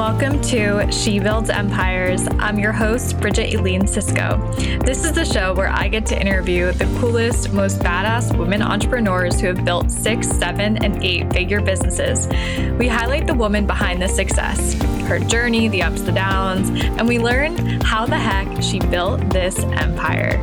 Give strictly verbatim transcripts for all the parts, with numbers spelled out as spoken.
Welcome to She Builds Empires. I'm your host, Bridget Eileen Sicsko. This is the show where I get to interview the coolest, most badass women entrepreneurs who have built six, seven, and eight figure businesses. We highlight the woman behind the success, her journey, the ups, the downs, and we learn how the heck she built this empire.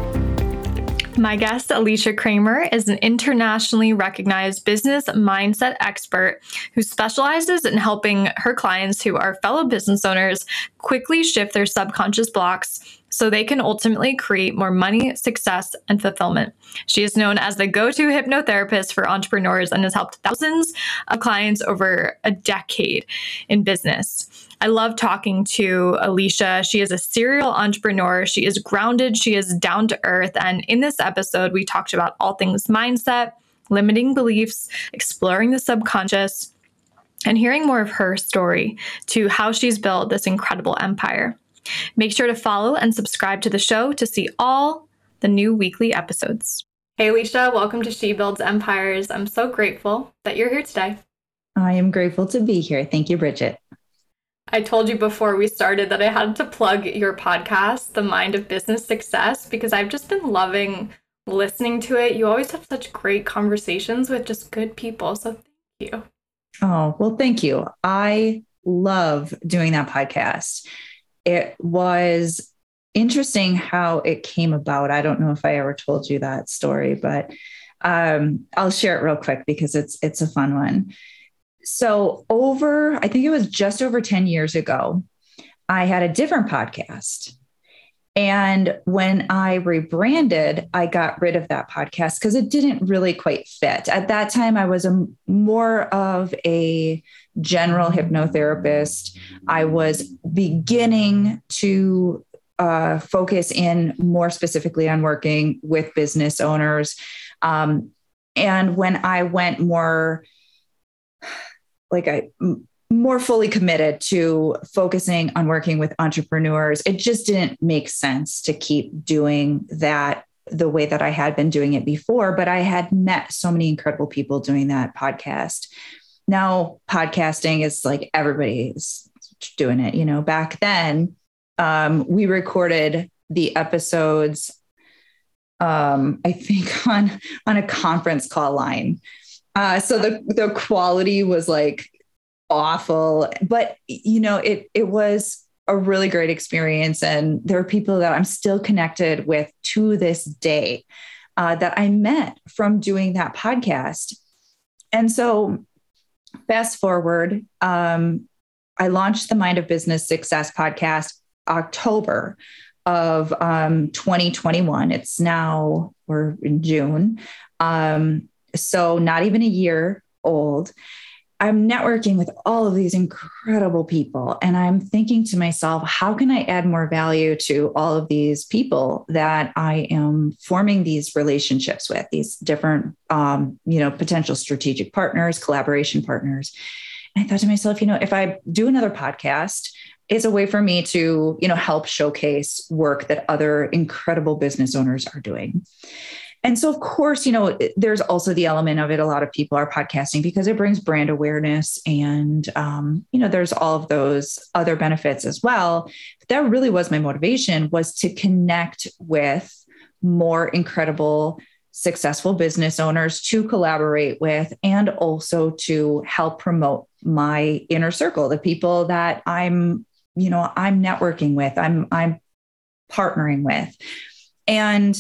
My guest, Alicia Cramer, is an internationally recognized business mindset expert who specializes in helping her clients who are fellow business owners quickly shift their subconscious blocks so they can ultimately create more money, success, and fulfillment. She is known as the go-to hypnotherapist for entrepreneurs and has helped thousands of clients over a decade in business. I love talking to Alicia. She is a serial entrepreneur. She is grounded. She is down to earth. And in this episode, we talked about all things mindset, limiting beliefs, exploring the subconscious, and hearing more of her story to how she's built this incredible empire. Make sure to follow and subscribe to the show to see all the new weekly episodes. Hey, Alicia, welcome to She Builds Empires. I'm so grateful that you're here today. I am grateful to be here. Thank you, Bridget. I told you before we started that I had to plug your podcast, The Mind of Business Success, because I've just been loving listening to it. You always have such great conversations with just good people. So thank you. Oh, well, thank you. I love doing that podcast. It was interesting how it came about. I don't know if I ever told you that story, but um, I'll share it real quick because it's it's a fun one. So over, I think it was just over ten years ago, I had a different podcast. And when I rebranded, I got rid of that podcast because it didn't really quite fit. At that time, I was a, more of a general hypnotherapist. I was beginning to uh, focus in more specifically on working with business owners. Um, and when I went more... like I more fully committed to focusing on working with entrepreneurs, it just didn't make sense to keep doing that the way that I had been doing it before. But I had met so many incredible people doing that podcast. Now podcasting is like everybody's doing it. You know, back then um, we recorded the episodes, um, I think on, on a conference call line. Uh, so the, the quality was like awful, but you know, it, it was a really great experience. And there are people that I'm still connected with to this day uh, that I met from doing that podcast. And so fast forward, um, I launched the Mind of Business Success podcast, October of um, twenty twenty-one. It's now, we're in June. Um, So not even a year old, I'm networking with all of these incredible people. And I'm thinking to myself, how can I add more value to all of these people that I am forming these relationships with, these different, um, you know, potential strategic partners, collaboration partners. And I thought to myself, you know, if I do another podcast, it's a way for me to, you know, help showcase work that other incredible business owners are doing. And so, of course, you know, there's also the element of it. A lot of people are podcasting because it brings brand awareness and, um, you know, there's all of those other benefits as well. But that really was my motivation, was to connect with more incredible, successful business owners to collaborate with, and also to help promote my inner circle, the people that I'm, you know, I'm networking with, I'm, I'm partnering with. And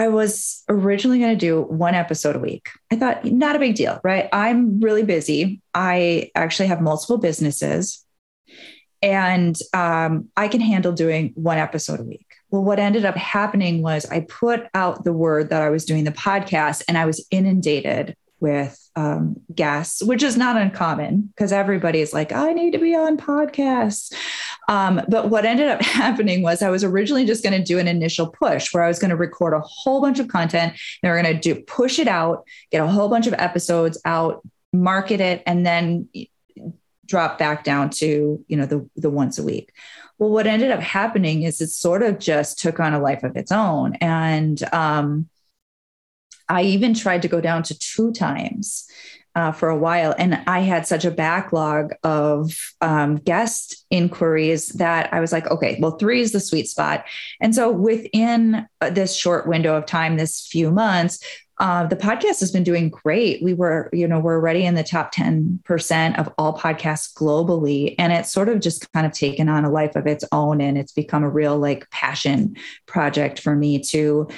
I was originally going to do one episode a week. I thought, not a big deal, right? I'm really busy. I actually have multiple businesses, and um, I can handle doing one episode a week. Well, what ended up happening was I put out the word that I was doing the podcast, and I was inundated with um, guests, which is not uncommon because everybody is like, I need to be on podcasts. Um, but what ended up happening was I was originally just going to do an initial push where I was going to record a whole bunch of content, and we're going to do push it out, get a whole bunch of episodes out, market it, and then drop back down to, you know, the, the once a week. Well, what ended up happening is it sort of just took on a life of its own. And, um, I even tried to go down to two times uh, for a while. And I had such a backlog of um, guest inquiries that I was like, okay, well, three is the sweet spot. And so within this short window of time, this few months, Uh, the podcast has been doing great. We were, you know, we're already in the top ten percent of all podcasts globally. And it's sort of just kind of taken on a life of its own. And it's become a real like passion project for me to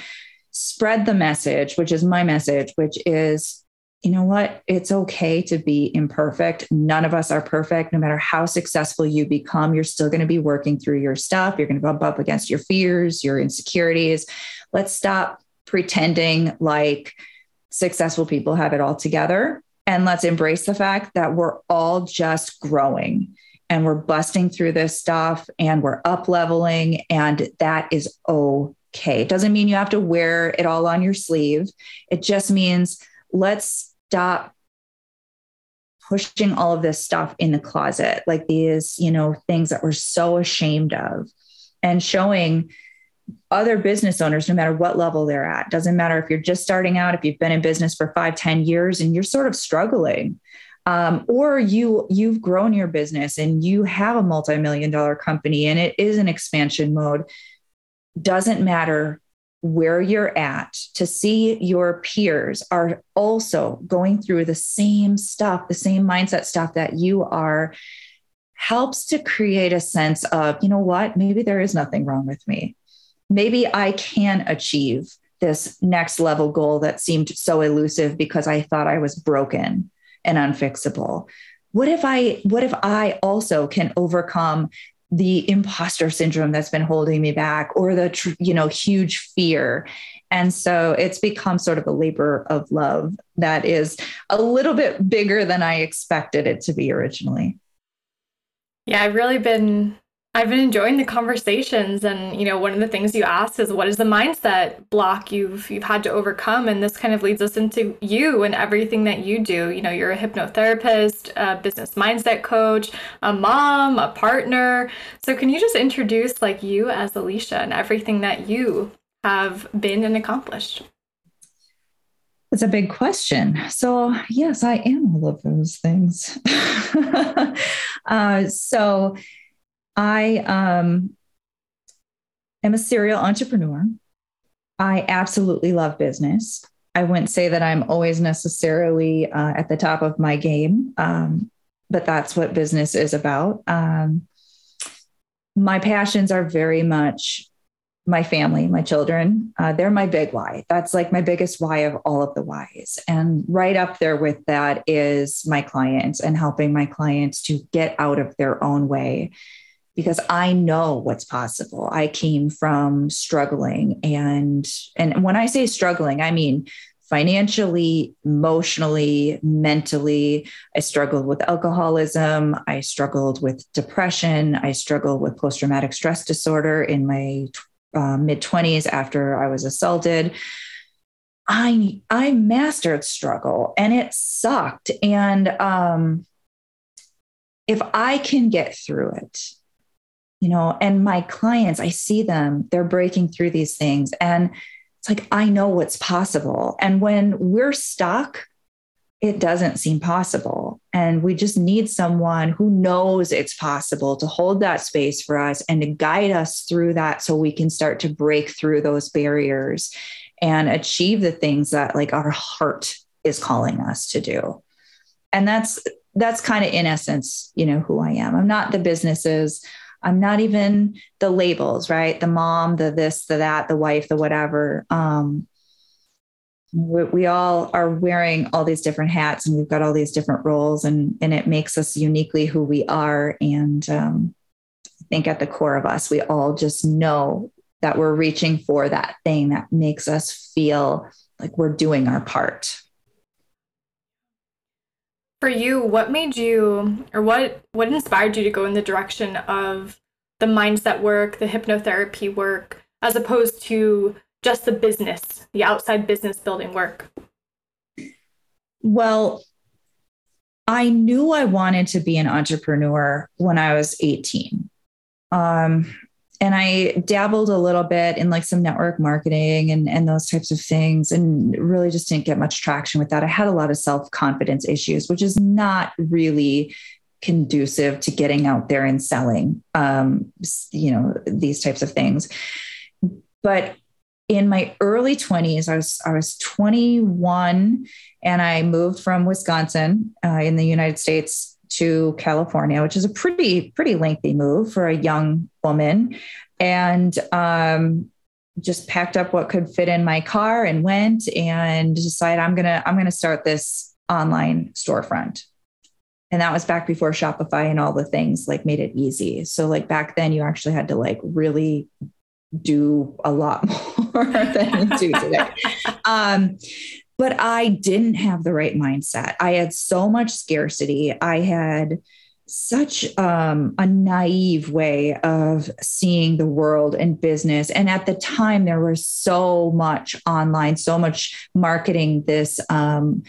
spread the message, which is my message, which is, you know what, it's okay to be imperfect. None of us are perfect. No matter how successful you become, you're still going to be working through your stuff. You're going to bump up against your fears, your insecurities. Let's stop pretending like successful people have it all together. And let's embrace the fact that we're all just growing and we're busting through this stuff and we're up leveling. And that is okay. It doesn't mean you have to wear it all on your sleeve. It just means let's stop pushing all of this stuff in the closet, like these, you know, things that we're so ashamed of, and showing other business owners, no matter what level they're at, doesn't matter if you're just starting out, if you've been in business for five, ten years and you're sort of struggling, um, or you, you've grown your business and you have a multi-million dollar company and it is an expansion mode. Doesn't matter where you're at, to see your peers are also going through the same stuff, the same mindset stuff that you are, helps to create a sense of, you know what, maybe there is nothing wrong with me. Maybe I can achieve this next level goal that seemed so elusive because I thought I was broken and unfixable. What if I, what if I also can overcome the imposter syndrome that's been holding me back, or the, you know, huge fear? And so it's become sort of a labor of love that is a little bit bigger than I expected it to be originally. Yeah, I've really been... I've been enjoying the conversations, and, you know, one of the things you asked is, what is the mindset block you've you've had to overcome? And this kind of leads us into you and everything that you do. You know, you're a hypnotherapist, a business mindset coach, a mom, a partner. So can you just introduce like you as Alicia and everything that you have been and accomplished? It's a big question. So yes, I am all of those things. uh, so I um, am a serial entrepreneur. I absolutely love business. I wouldn't say that I'm always necessarily uh, at the top of my game, um, but that's what business is about. Um, my passions are very much my family, my children. Uh, they're my big why. That's like my biggest why of all of the whys. And right up there with that is my clients and helping my clients to get out of their own way, because I know what's possible. I came from struggling. And, and when I say struggling, I mean financially, emotionally, mentally. I struggled with alcoholism. I struggled with depression. I struggled with post-traumatic stress disorder in my uh, mid twenties after I was assaulted. I, I mastered struggle and it sucked. And um, if I can get through it, you know, and my clients, I see them, they're breaking through these things. And it's like, I know what's possible. And when we're stuck, it doesn't seem possible. And we just need someone who knows it's possible to hold that space for us and to guide us through that, so we can start to break through those barriers and achieve the things that like our heart is calling us to do. And that's, that's kind of in essence, you know, who I am. I'm not the businesses. I'm not even the labels, right? The mom, the this, the that, the wife, the whatever. Um, we, we all are wearing all these different hats, and we've got all these different roles, and, and it makes us uniquely who we are. And um, I think at the core of us, we all just know that we're reaching for that thing that makes us feel like we're doing our part. For you, what made you, or what, what inspired you to go in the direction of the mindset work, the hypnotherapy work, as opposed to just the business, the outside business building work? Well, I knew I wanted to be an entrepreneur when I was eighteen. Um, And I dabbled a little bit in like some network marketing and, and those types of things, and really just didn't get much traction with that. I had a lot of self-confidence issues, which is not really conducive to getting out there and selling, um, you know, these types of things. But in my early twenties, I was, I was twenty-one, and I moved from Wisconsin uh, in the United States to California, which is a pretty, pretty lengthy move for a young woman. And, um, just packed up what could fit in my car and went and decided I'm going to, I'm going to start this online storefront. And that was back before Shopify and all the things like made it easy. So like back then you actually had to like really do a lot more than you do today. Um, But I didn't have the right mindset. I had so much scarcity. I had such um, a naive way of seeing the world and business. And at the time, there was so much online, so much marketing, this um,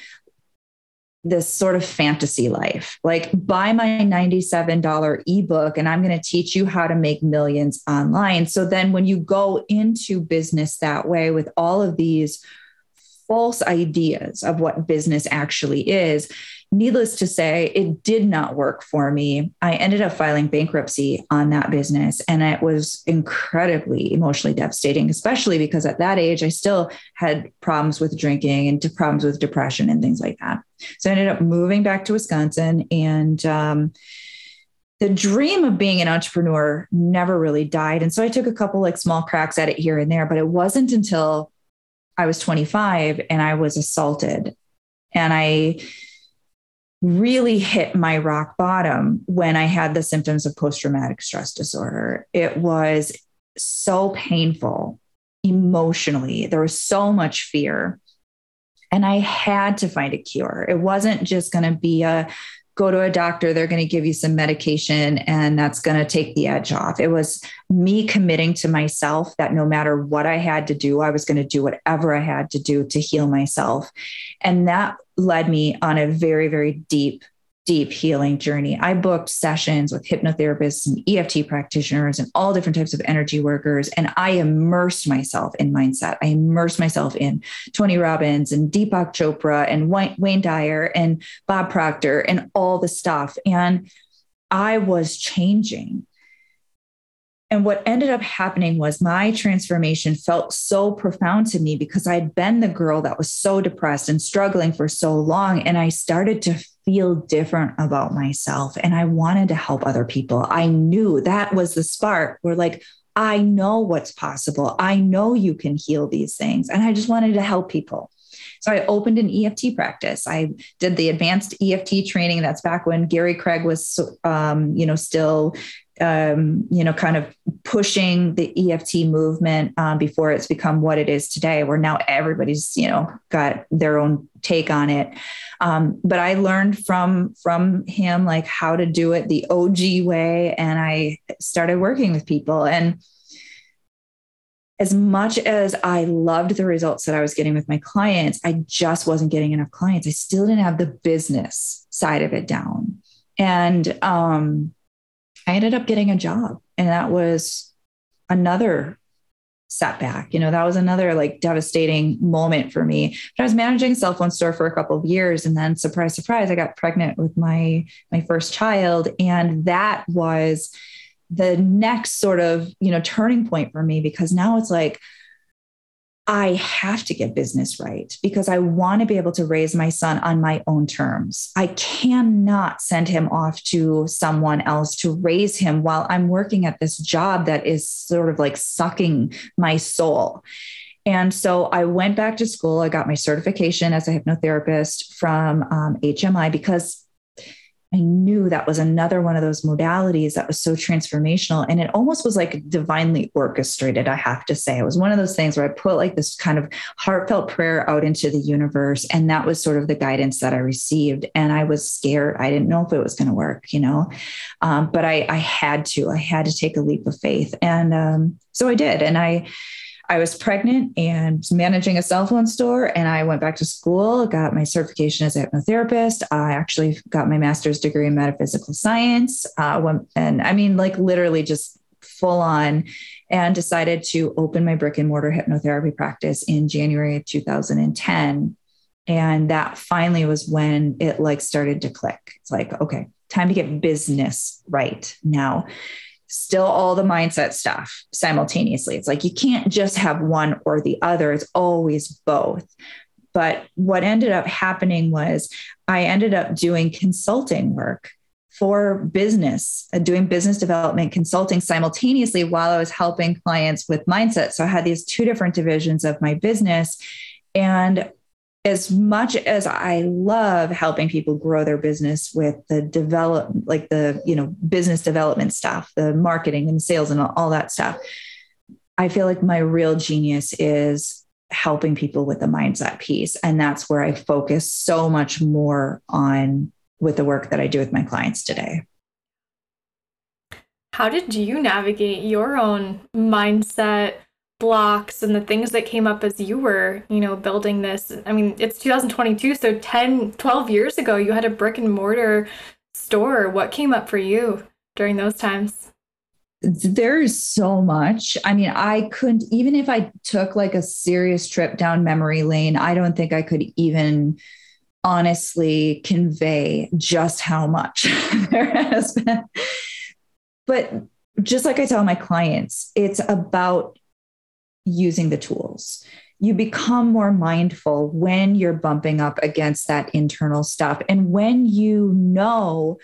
this sort of fantasy life. Like, buy my ninety-seven dollars ebook and I'm going to teach you how to make millions online. So then when you go into business that way with all of these false ideas of what business actually is, needless to say, it did not work for me. I ended up filing bankruptcy on that business. And it was incredibly emotionally devastating, especially because at that age, I still had problems with drinking and problems with depression and things like that. So I ended up moving back to Wisconsin, and, um, the dream of being an entrepreneur never really died. And so I took a couple like small cracks at it here and there, but it wasn't until I was twenty-five and I was assaulted, and I really hit my rock bottom when I had the symptoms of post-traumatic stress disorder. It was so painful emotionally. There was so much fear, and I had to find a cure. It wasn't just going to be a go to a doctor, they're going to give you some medication and that's going to take the edge off. It was me committing to myself that no matter what I had to do, I was going to do whatever I had to do to heal myself. And that led me on a very, very deep, deep healing journey. I booked sessions with hypnotherapists and E F T practitioners and all different types of energy workers. And I immersed myself in mindset. I immersed myself in Tony Robbins and Deepak Chopra and Wayne Dyer and Bob Proctor and all the stuff. And I was changing. And what ended up happening was my transformation felt so profound to me because I'd been the girl that was so depressed and struggling for so long. And I started to feel different about myself, and I wanted to help other people. I knew that was the spark where like, I know what's possible. I know you can heal these things. And I just wanted to help people. So I opened an E F T practice. I did the advanced E F T training. That's back when Gary Craig was, um, you know, still Um, you know, kind of pushing the E F T movement um, before it's become what it is today, where now everybody's, you know, got their own take on it. Um, but I learned from, from him, like how to do it the O G way. And I started working with people, and as much as I loved the results that I was getting with my clients, I just wasn't getting enough clients. I still didn't have the business side of it down. And, um, I ended up getting a job, and that was another setback. You know, that was another like devastating moment for me. But I was managing a cell phone store for a couple of years, and then surprise, surprise, I got pregnant with my, my first child. And that was the next sort of, you know, turning point for me, because now it's like, I have to get business right because I want to be able to raise my son on my own terms. I cannot send him off to someone else to raise him while I'm working at this job that is sort of like sucking my soul. And so I went back to school. I got my certification as a hypnotherapist from um, H M I because I knew that was another one of those modalities that was so transformational. And it almost was like divinely orchestrated, I have to say. It was one of those things where I put like this kind of heartfelt prayer out into the universe. And that was sort of the guidance that I received. And I was scared. I didn't know if it was going to work, you know, um, but I, I had to, I had to take a leap of faith. And um, so I did. And I, I was pregnant and managing a cell phone store, and I went back to school, got my certification as a hypnotherapist. I actually got my master's degree in metaphysical science. Uh, and I mean, like literally just full on, and decided to open my brick and mortar hypnotherapy practice in January of two thousand ten. And that finally was when it like started to click. It's like, okay, time to get business right now. Still all the mindset stuff simultaneously. It's like, you can't just have one or the other. It's always both. But what ended up happening was I ended up doing consulting work for business, doing business development consulting simultaneously while I was helping clients with mindset. So I had these two different divisions of my business. And as much as I love helping people grow their business with the develop, like the, you know, business development stuff, the marketing and sales and all that stuff, I feel like my real genius is helping people with the mindset piece. And that's where I focus so much more on with the work that I do with my clients today. How did you navigate your own mindset blocks and the things that came up as you were, you know, building this? I mean, it's two thousand twenty-two. So ten, twelve years ago, you had a brick and mortar store. What came up for you during those times? There is so much. I mean, I couldn't, even if I took like a serious trip down memory lane, I don't think I could even honestly convey just how much there has been. But just like I tell my clients, it's about using the tools. You become more mindful when you're bumping up against that internal stuff. And when you know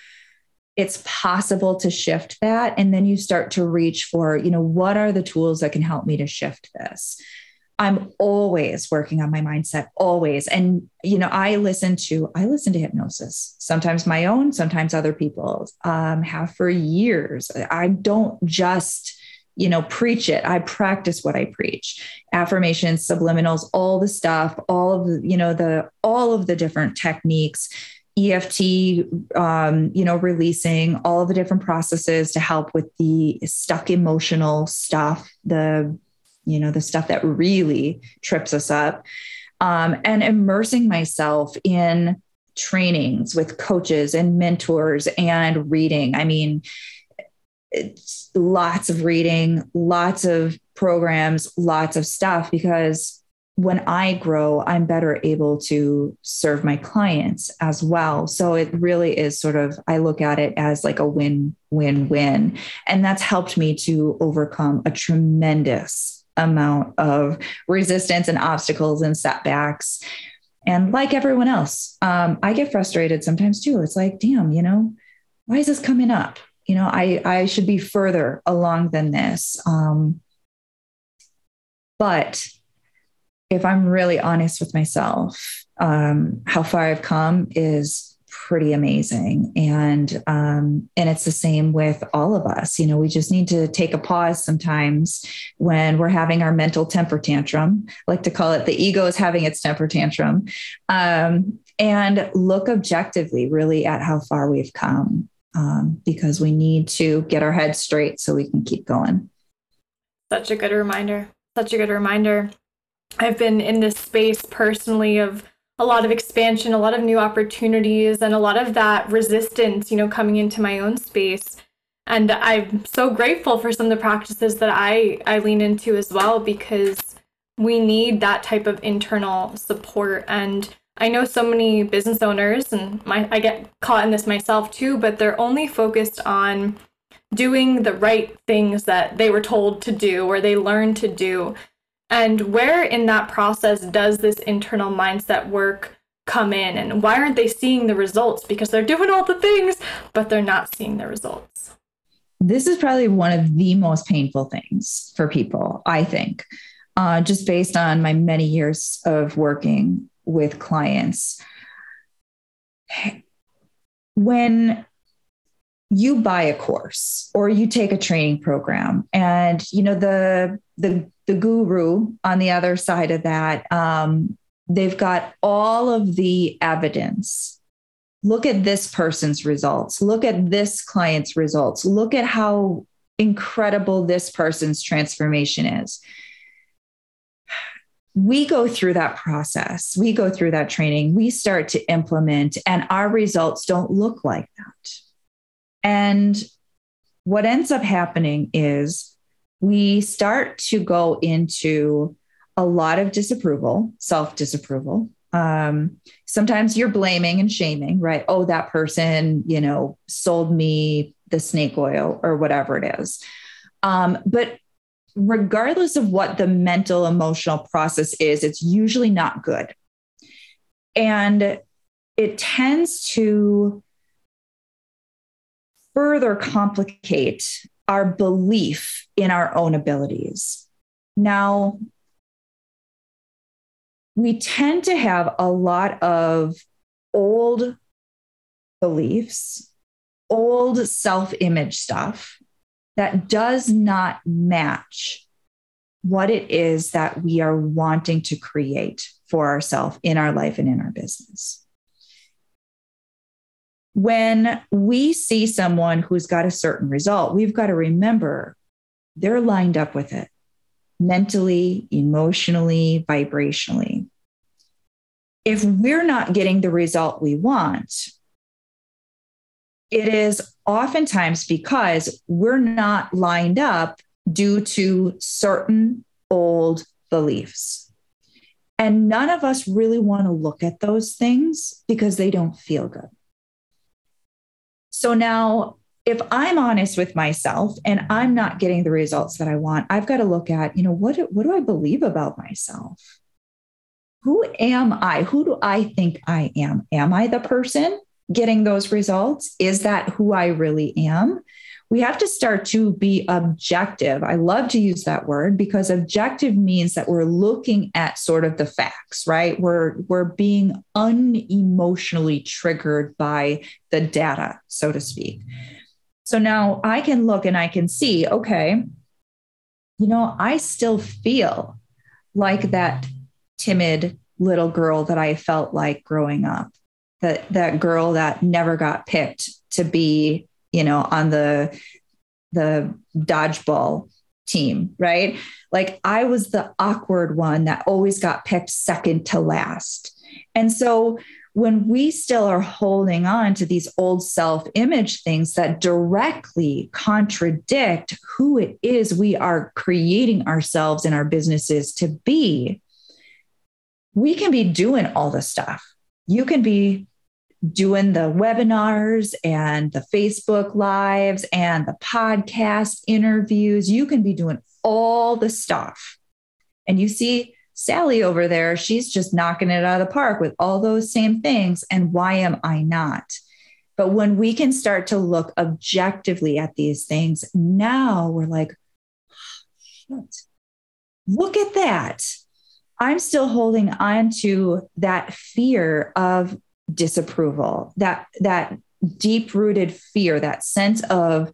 it's possible to shift that. And then you start to reach for, you know, what are the tools that can help me to shift this? I'm always working on my mindset, always. And, you know, I listen to, I listen to hypnosis, sometimes my own, sometimes other people's, um, have for years. I don't just, you know, preach it. I practice what I preach, affirmations, subliminals, all the stuff, all of the, you know, the, all of the different techniques, E F T, um, you know, releasing all of the different processes to help with the stuck emotional stuff, the, you know, the stuff that really trips us up, um, and immersing myself in trainings with coaches and mentors and reading. I mean, it's lots of reading, lots of programs, lots of stuff, because when I grow, I'm better able to serve my clients as well. So it really is sort of, I look at it as like a win, win, win. And that's helped me to overcome a tremendous amount of resistance and obstacles and setbacks. And like everyone else, um, I get frustrated sometimes too. It's like, damn, you know, why is this coming up? You know, I, I should be further along than this. Um, but if I'm really honest with myself, um, how far I've come is pretty amazing. And, um, and it's the same with all of us. You know, we just need to take a pause sometimes when we're having our mental temper tantrum. I like to call it the ego is having its temper tantrum. Um, and look objectively really at how far we've come, um, because we need to get our heads straight so we can keep going. Such a good reminder. Such a good reminder. I've been in this space personally of a lot of expansion, a lot of new opportunities, and a lot of that resistance, you know, coming into my own space. And I'm so grateful for some of the practices that I, I lean into as well, because we need that type of internal support. And I know so many business owners, and my, I get caught in this myself too, but they're only focused on doing the right things that they were told to do or they learned to do. And where in that process does this internal mindset work come in? And why aren't they seeing the results? Because they're doing all the things, but they're not seeing the results. This is probably one of the most painful things for people, I think, uh, just based on my many years of working with clients. When you buy a course or you take a training program and, you know, the, the, the guru on the other side of that, um, they've got all of the evidence. Look at this person's results. Look at this client's results. Look at how incredible this person's transformation is. We go through that process. We go through that training. We start to implement, and our results don't look like that. And what ends up happening is we start to go into a lot of disapproval, self-disapproval. Um, sometimes you're blaming and shaming, right? Oh, that person, you know, sold me the snake oil or whatever it is. Um, but regardless of what the mental, emotional process is, it's usually not good. And it tends to further complicate our belief in our own abilities. Now, we tend to have a lot of old beliefs, old self-image stuff that does not match what it is that we are wanting to create for ourselves in our life and in our business. When we see someone who's got a certain result, we've got to remember they're lined up with it mentally, emotionally, vibrationally. If we're not getting the result we want, it is oftentimes because we're not lined up due to certain old beliefs. And none of us really want to look at those things because they don't feel good. So now, if I'm honest with myself and I'm not getting the results that I want, I've got to look at, you know, what, what do I believe about myself? Who am I? Who do I think I am? Am I the person getting those results? Is that who I really am? We have to start to be objective. I love to use that word because objective means that we're looking at sort of the facts, right? We're, we're being unemotionally triggered by the data, so to speak. So now I can look and I can see, okay, you know, I still feel like that timid little girl that I felt like growing up, that, that girl that never got picked to be, you know, on the, the dodgeball team, right? Like I was the awkward one that always got picked second to last. And so when we still are holding on to these old self-image things that directly contradict who it is we are creating ourselves and our businesses to be, we can be doing all the stuff. You can be doing the webinars and the Facebook lives and the podcast interviews. You can be doing all the stuff. And you see Sally over there, she's just knocking it out of the park with all those same things. And why am I not? But when we can start to look objectively at these things, now we're like, oh, shit, look at that. I'm still holding on to that fear of disapproval, that, that deep-rooted fear, that sense of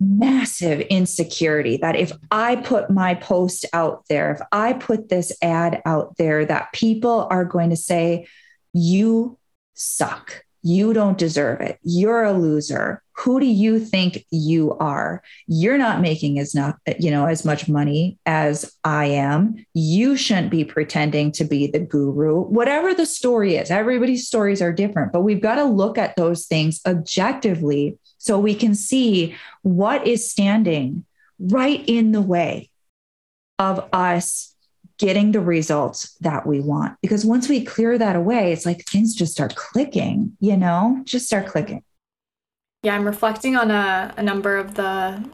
massive insecurity, that if I put my post out there, if I put this ad out there, that people are going to say, you suck. You don't deserve it. You're a loser. Who do you think you are? You're not making as not, you know, as much money as I am. You shouldn't be pretending to be the guru, whatever the story is. Everybody's stories are different, but we've got to look at those things objectively so we can see what is standing right in the way of us getting the results that we want. Because once we clear that away, it's like things just start clicking, you know, just start clicking. Yeah, I'm reflecting on a, a number of the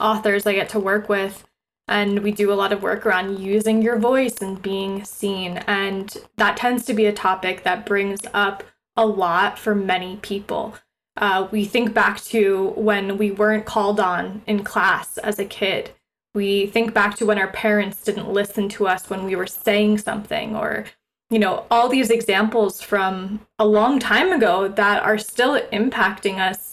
authors I get to work with, and we do a lot of work around using your voice and being seen. And that tends to be a topic that brings up a lot for many people. Uh, we think back to when we weren't called on in class as a kid. We think back to when our parents didn't listen to us when we were saying something, or, you know, all these examples from a long time ago that are still impacting us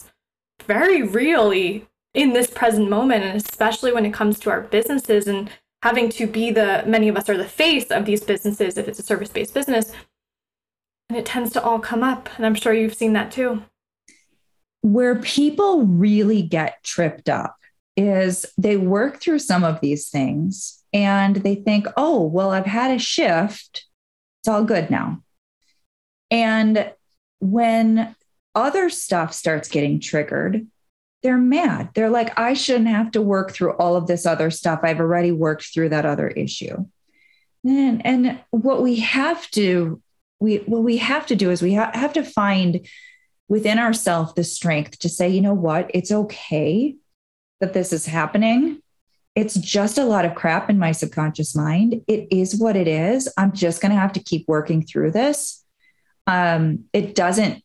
very really in this present moment, and especially when it comes to our businesses and having to be the, many of us are the face of these businesses if it's a service-based business, and it tends to all come up. And I'm sure you've seen that too. Where people really get tripped up is they work through some of these things and they think, oh, well, I've had a shift. It's all good now. And when other stuff starts getting triggered, they're mad. They're like, I shouldn't have to work through all of this other stuff. I've already worked through that other issue. And, and what we have to, we, what we have to do is we ha- have to find within ourselves the strength to say, you know what, it's okay that this is happening. It's just a lot of crap in my subconscious mind. It is what it is. I'm just going to have to keep working through this. Um, it doesn't,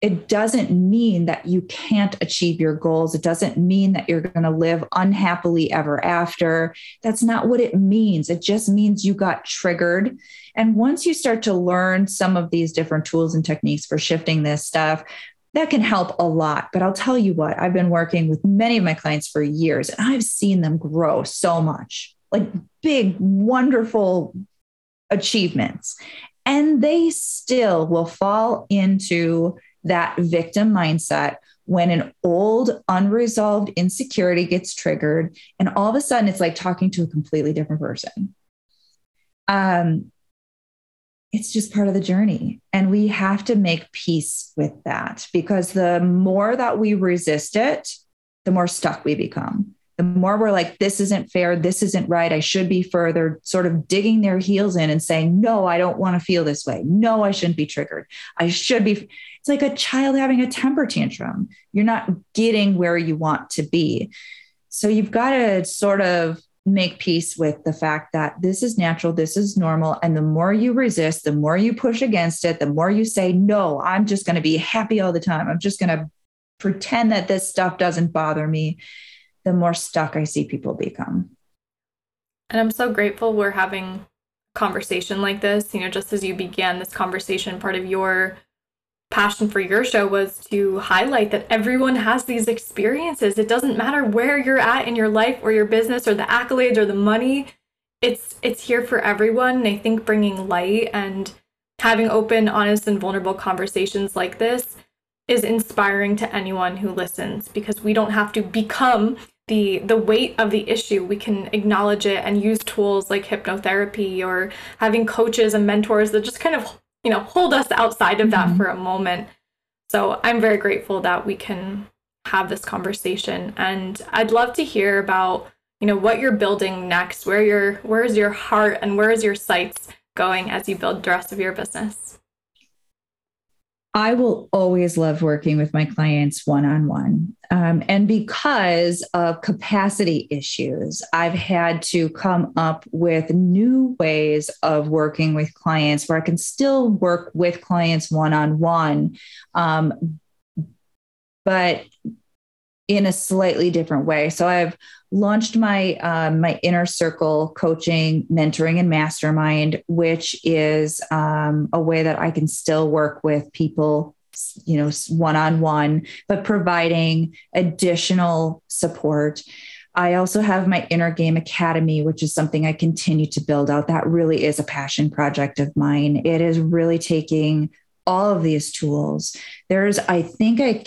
It doesn't mean that you can't achieve your goals. It doesn't mean that you're going to live unhappily ever after. That's not what it means. It just means you got triggered. And once you start to learn some of these different tools and techniques for shifting this stuff, that can help a lot. But I'll tell you what, I've been working with many of my clients for years and I've seen them grow so much, like big, wonderful achievements. And they still will fall into that victim mindset when an old unresolved insecurity gets triggered. And all of a sudden it's like talking to a completely different person. Um, it's just part of the journey. And we have to make peace with that, because the more that we resist it, the more stuck we become. The more we're like, this isn't fair. This isn't right. I should be further, sort of digging their heels in and saying, no, I don't want to feel this way. No, I shouldn't be triggered. I should be. It's like a child having a temper tantrum. You're not getting where you want to be. So you've got to sort of make peace with the fact that this is natural. This is normal. And the more you resist, the more you push against it, the more you say, no, I'm just going to be happy all the time. I'm just going to pretend that this stuff doesn't bother me. The more stuck I see people become. And I'm so grateful we're having a conversation like this. You know, just as you began this conversation, part of your passion for your show was to highlight that everyone has these experiences. It doesn't matter where you're at in your life or your business or the accolades or the money. It's it's here for everyone. And I think bringing light and having open, honest, and vulnerable conversations like this is inspiring to anyone who listens, because we don't have to become the the weight of the issue. We can acknowledge it and use tools like hypnotherapy or having coaches and mentors that just kind of, you know, hold us outside of that mm-hmm. for a moment. So I'm very grateful that we can have this conversation. And I'd love to hear about, you know, what you're building next, where your where is your heart and where is your sights going as you build the rest of your business? I will always love working with my clients one-on-one. Um, and because of capacity issues, I've had to come up with new ways of working with clients where I can still work with clients one-on-one, um, but in a slightly different way. So I've launched my, um, my Inner Circle coaching, mentoring, and mastermind, which is, um, a way that I can still work with people, you know, one-on-one, but providing additional support. I also have my Inner Game Academy, which is something I continue to build out. That really is a passion project of mine. It is really taking all of these tools. There's, I think I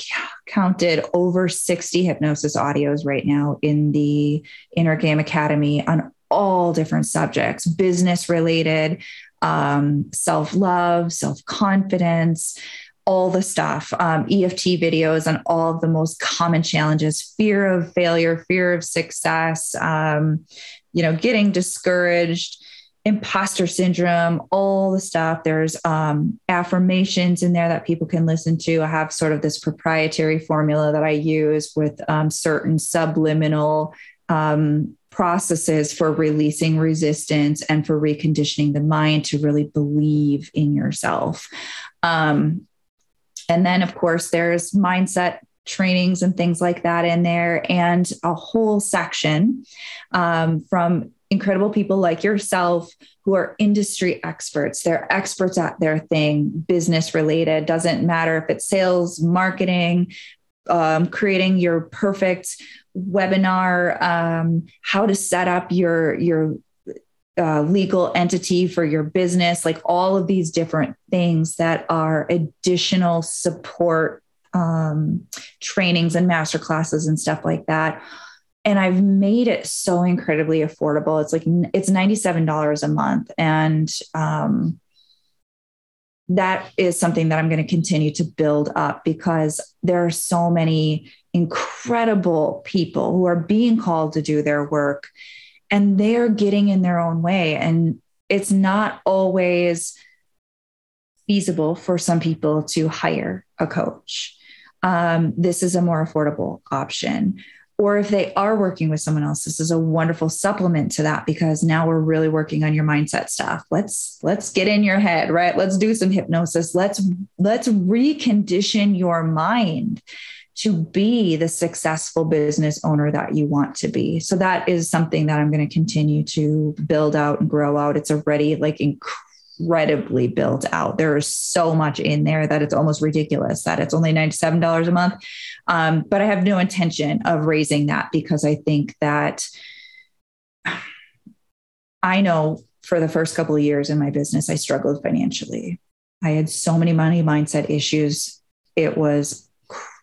counted over sixty hypnosis audios right now in the Inner Game Academy on all different subjects, business related, um, self-love, self-confidence, all the stuff, um, E F T videos on all of the most common challenges, fear of failure, fear of success, um, you know, getting discouraged, imposter syndrome, all the stuff. There's um, affirmations in there that people can listen to. I have sort of this proprietary formula that I use with um, certain subliminal um, processes for releasing resistance and for reconditioning the mind to really believe in yourself. Um, and then of course there's mindset trainings and things like that in there, and a whole section um, from incredible people like yourself who are industry experts. They're experts at their thing, business related. Doesn't matter if it's sales, marketing, um, creating your perfect webinar, um, how to set up your, your uh, legal entity for your business, like all of these different things that are additional support, um, trainings and masterclasses and stuff like that. And I've made it so incredibly affordable. It's like, it's ninety-seven dollars a month. And, um, that is something that I'm going to continue to build up, because there are so many incredible people who are being called to do their work and they're getting in their own way. And it's not always feasible for some people to hire a coach. Um, this is a more affordable option. Or if they are working with someone else, this is a wonderful supplement to that, because now we're really working on your mindset stuff. Let's, let's get in your head, right? Let's do some hypnosis. Let's, let's recondition your mind to be the successful business owner that you want to be. So that is something that I'm going to continue to build out and grow out. It's already like incredibly built out. There is so much in there that it's almost ridiculous that it's only ninety-seven dollars a month. Um, but I have no intention of raising that, because I think that I know for the first couple of years in my business, I struggled financially. I had so many money mindset issues. It was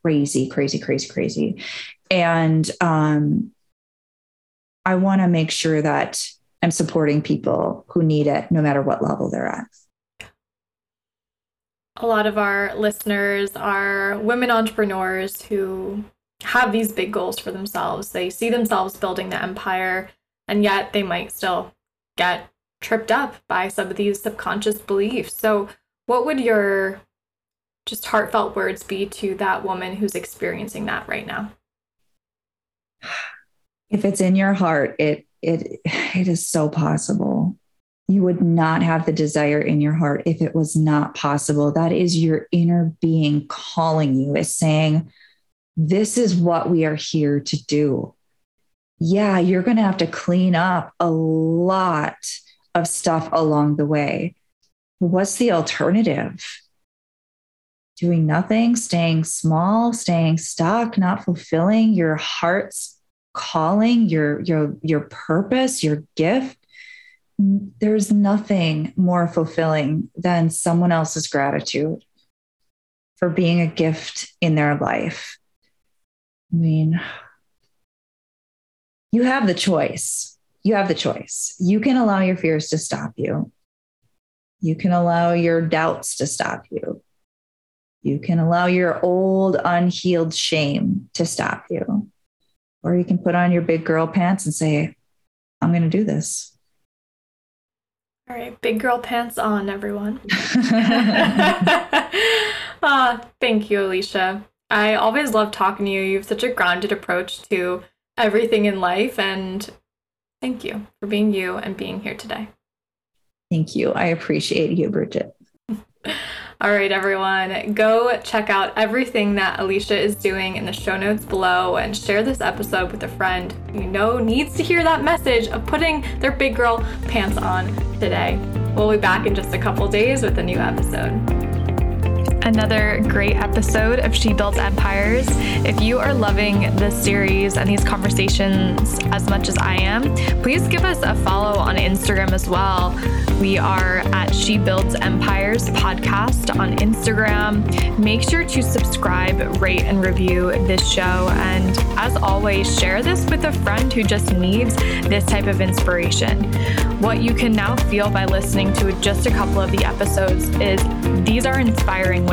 crazy, crazy, crazy, crazy. And um, I want to make sure that I'm supporting people who need it, no matter what level they're at. A lot of our listeners are women entrepreneurs who have these big goals for themselves. They see themselves building the empire, and yet they might still get tripped up by some of these subconscious beliefs. So what would your just heartfelt words be to that woman who's experiencing that right now? If it's in your heart, it it it is so possible. You would not have the desire in your heart if it was not possible. That is your inner being calling you, is saying, this is what we are here to do. Yeah, you're going to have to clean up a lot of stuff along the way. What's the alternative? Doing nothing, staying small, staying stuck, not fulfilling your heart's calling, your, your, your purpose, your gift. There's nothing more fulfilling than someone else's gratitude for being a gift in their life. I mean, you have the choice. You have the choice. You can allow your fears to stop you. You can allow your doubts to stop you. You can allow your old unhealed shame to stop you. Or you can put on your big girl pants and say, I'm going to do this. All right, big girl pants on, everyone. uh, thank you, Alicia. I always love talking to you. You have such a grounded approach to everything in life. And thank you for being you and being here today. Thank you. I appreciate you, Bridget. All right, everyone, go check out everything that Alicia is doing in the show notes below, and share this episode with a friend who you know needs to hear that message of putting their big girl pants on today. We'll be back in just a couple days with a new episode. Another great episode of She Builds Empires. If you are loving this series and these conversations as much as I am, please give us a follow on Instagram as well. We are at She Builds Empires Podcast on Instagram. Make sure to subscribe, rate, and review this show. And as always, share this with a friend who just needs this type of inspiration. What you can now feel by listening to just a couple of the episodes is these are inspiring women.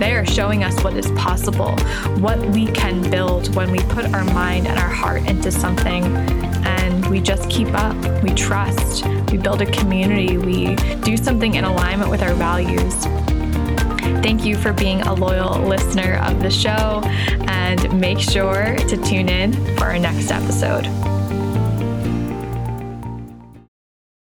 They are showing us what is possible, what we can build when we put our mind and our heart into something, and we just keep up, we trust, we build a community, we do something in alignment with our values. Thank you for being a loyal listener of the show, and make sure to tune in for our next episode.